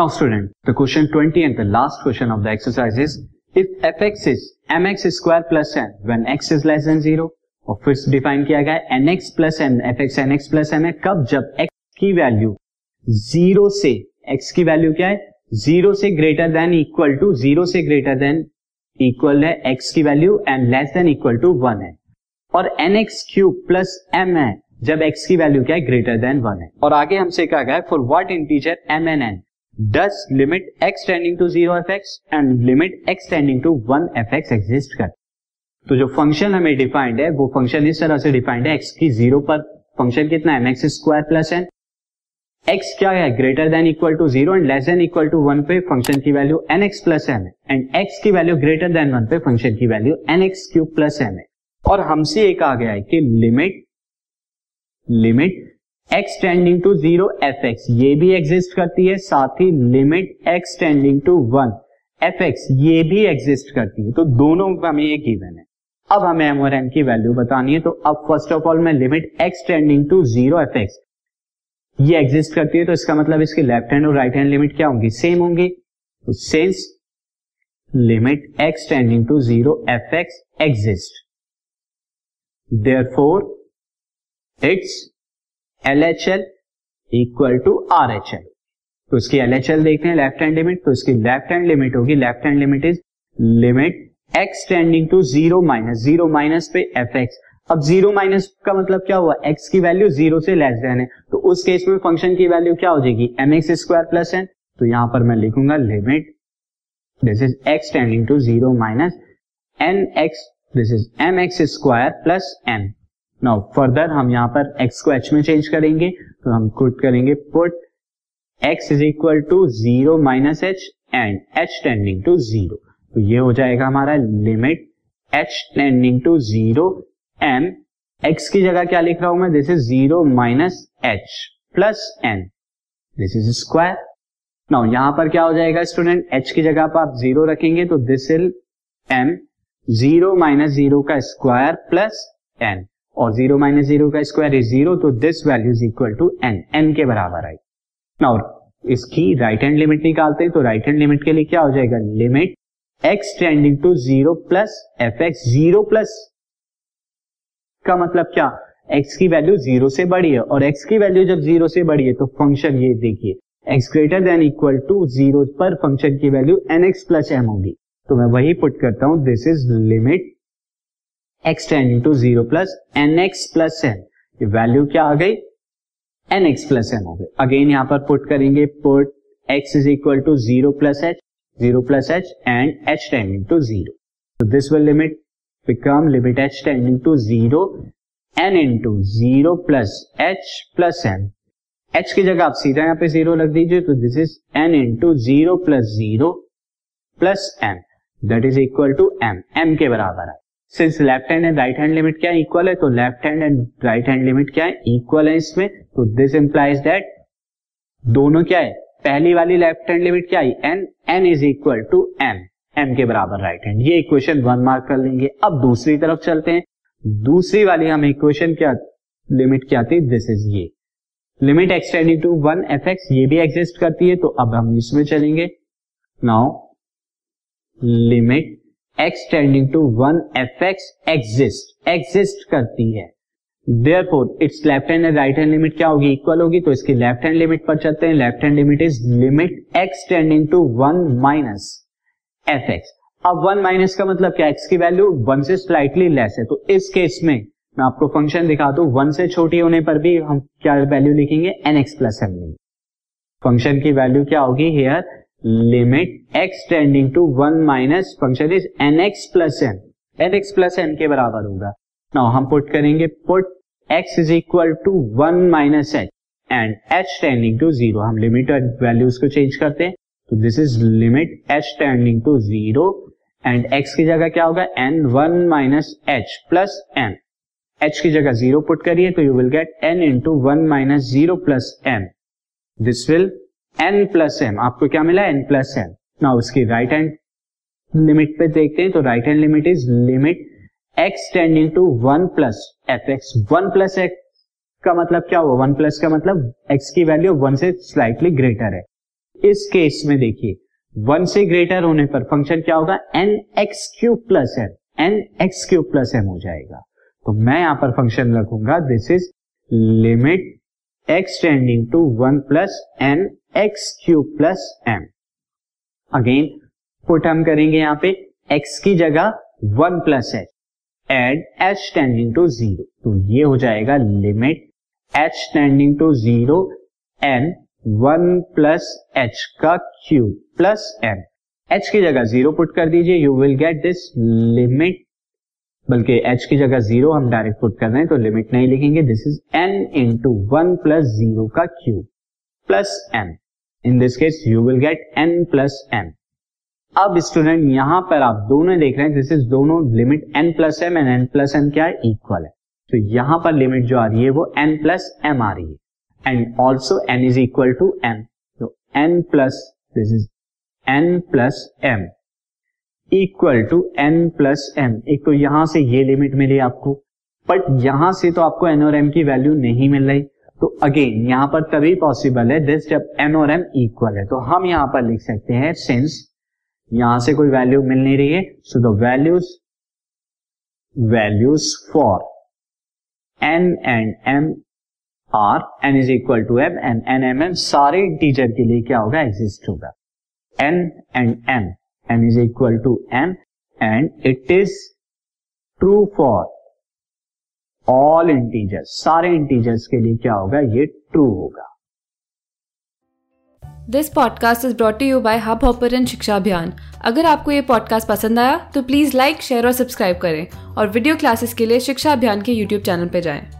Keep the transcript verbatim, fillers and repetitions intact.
Now student, the question twenty and the last question of the exercise is, if fx is mx square plus n when x is less than zero, और फिर define किया गया है nx plus n, fx nx plus n है कब, जब x की value zero से, x की वैल्यू क्या है जीरो से greater than equal to, zero से ग्रेटर देन इक्वल है x की value and less than equal to one है, और nx क्यूब प्लस m है जब x की वैल्यू क्या है ग्रेटर देन वन है। और आगे हमसे कहा गया है for what integer m and n does limit x tending to zero fx and limit x tending to one fx exist कर। तो जो फंक्शन हमें डिफाइंड है वो फंक्शन इस तरह से डिफाइंड है, x की जीरो पर फंक्शन कितना है mx square plus n, x क्या है greater than equal to zero and less than equal to one पे फंक्शन की वैल्यू nx प्लस m है, एंड x की वैल्यू ग्रेटर देन वन पे फंक्शन की value nx cube plus m है। और हमसे ये कहा गया है कि limit limit x tending to zero fx ये भी एग्जिस्ट करती है, साथ ही limit x tending to one fx ये भी एग्जिस्ट करती है, तो दोनों हमें ये गिवन है। अब हमें m और n की वैल्यू बतानी है, तो अब फर्स्ट ऑफ ऑल मैं limit x tending to zero fx ये एग्जिस्ट करती है, तो इसका मतलब इसके लेफ्ट हैंड और राइट हैंड लिमिट क्या होंगी, सेम होंगी, तो since limit x tending to zero fx exist, therefore it's L H L equal to R H L। तो इसकी L H L देखते हैं लेफ्ट हैंड लिमिट, तो इसकी लेफ्ट हैंड लिमिट होगी, left hand limit is limit x tending to zero minus, zero minus पे fx, अब zero minus का मतलब क्या हुआ x की वैल्यू जीरो से लेस देन है, तो उस केस में फंक्शन की वैल्यू क्या हो जाएगी mx स्क्वायर प्लस n, तो यहां पर मैं लिखूंगा limit this is x tending to zero minus nx this is mx square plus n। Now further हम यहां पर x को h में चेंज करेंगे, तो हम पुट करेंगे put x is equal to zero minus h and h tending to zero, तो ये हो जाएगा हमारा limit h tending to zero m, x की जगह क्या लिख रहा हूं मैं, this is zero minus h plus n this is square. Now यहां पर क्या हो जाएगा स्टूडेंट, h की जगह पर आप जीरो रखेंगे, तो this is m zero minus zero का स्क्वायर प्लस n, और जीरो माइनस जीरो का स्क्वायर इज जीरो, तो this value is equal to n, n के बराबर आई। नाउ इसकी राइट हैंड लिमिट निकालते हैं, तो राइट हैंड लिमिट के लिए क्या हो जाएगा limit x tending to zero plus fx, zero plus का मतलब क्या x की वैल्यू जीरो से बड़ी है, और x की वैल्यू जब जीरो से बड़ी है तो फंक्शन ये देखिए x greater than equal to zero पर फंक्शन की वैल्यू nx प्लस m होगी, तो मैं वही पुट करता हूं this is limit x tending to zero plus nx plus m, ये वैल्यू क्या आ गई nx प्लस m हो गई। अगेन यहां पर पुट करेंगे put x is equal to zero plus h, zero plus h and h tending to zero, तो this will limit become limit h tending to zero n into zero plus h plus n, h की जगह आप सीधा यहाँ पे zero रख दीजिए, तो this is n into zero plus zero plus m that is equal to m, m के बराबर है। Since left hand and right hand limit क्या इक्वल है, तो left hand and right hand limit क्या है इक्वल है इसमें, तो दिस इंप्लाइज दैट दोनों क्या है, पहली वाली लेफ्ट हैंड लिमिट क्या है n, n is equal to m, m के बराबर राइट हैंड, ये इक्वेशन वन मार्क कर लेंगे। अब दूसरी तरफ चलते हैं, दूसरी वाली हमें इक्वेशन क्या लिमिट क्या थी, दिस इज ये limit x tending to one fx ये भी एग्जिस्ट करती है, तो अब हम इसमें चलेंगे, now limit x tending to one fx exist exist करती है, therefore it's left hand and right hand limit क्या होगी इक्वल होगी, तो इसकी लेफ्ट हैंड लिमिट पर चलते हैं, left hand limit is limit x tending to one minus fx, अब वन माइनस का मतलब क्या x की वैल्यू वन से स्लाइटली लेस है, तो इस केस में मैं आपको फंक्शन दिखा दूं, वन से छोटी होने पर भी हम क्या वैल्यू लिखेंगे nx प्लस m लिखेंगे, फंक्शन की वैल्यू क्या होगी here limit x tending to one minus function is nx plus m, nx plus m के बराबर होगा। नाउ हम पुट करेंगे put x is equal to one minus h and h tending to zero, हम limit और values को change करते हैं, तो this is limit h tending to zero and x की जगह क्या होगा n one minus h plus m, h की जगह जीरो पुट करिए, तो you will get n into one minus zero plus m this will n plus m, आपको क्या मिला n प्लस m। नाउ उसकी राइट हैंड लिमिट पे देखते हैं, तो right hand limit is limit x tending to one plus fx, one plus x का मतलब क्या हुआ, वन प्लस का मतलब x की वैल्यू वन से स्लाइटली ग्रेटर है, इस केस में देखिए वन से ग्रेटर होने पर फंक्शन क्या होगा, N x cube plus M, N x cube plus M हो जाएगा। तो मैं यहां पर फंक्शन रखूंगा this is limit x tending to one plus N x cube plus M. Again put हम करेंगे यहाँ पे x की जगह one plus H and H tending to zero, तो ये हो जाएगा limit h tending to zero N one plus H का क्यूब प्लस एम। h की जगह जीरो पुट कर दीजिए, you will get this limit, बल्कि h की जगह जीरो हम डायरेक्ट पुट कर रहे हैं तो लिमिट नहीं लिखेंगे, this is n into one plus zero का cube plus M. In this case you will get n plus M. अब स्टूडेंट यहां पर आप दोनों देख रहे हैं दिस इज दोनों limit n plus M and n plus M क्या है, इक्वल है। तो यहां पर लिमिट जो आ रही है वो n प्लस एम आ रही है and also n is equal to M. तो n plus this is n plus M equal to n plus M. एक तो यहां से ये लिमिट मिली आपको, बट यहां से तो आपको n और m की वैल्यू नहीं मिल रही, तो अगेन यहां पर तभी पॉसिबल है दिस जब n और m इक्वल है। तो हम यहां पर लिख सकते हैं सिंस यहां से कोई वैल्यू मिल नहीं रही है, so the values values for n and m are n is equal to m and n m m सारे इंटीजर के लिए क्या होगा, एग्जिस्ट होगा। n and m, n is equal to m and it is true for all integers, सारे integers के लिए क्या होगा, ये ट्रू होगा। This podcast is brought to you by hub hopper and Shiksha Abhiyan. अगर आपको ये पॉडकास्ट पसंद आया तो प्लीज़ लाइक, शेयर और सब्सक्राइब करें और वीडियो क्लासेस के लिए शिक्षा अभियान के यूट्यूब चैनल पर जाएं।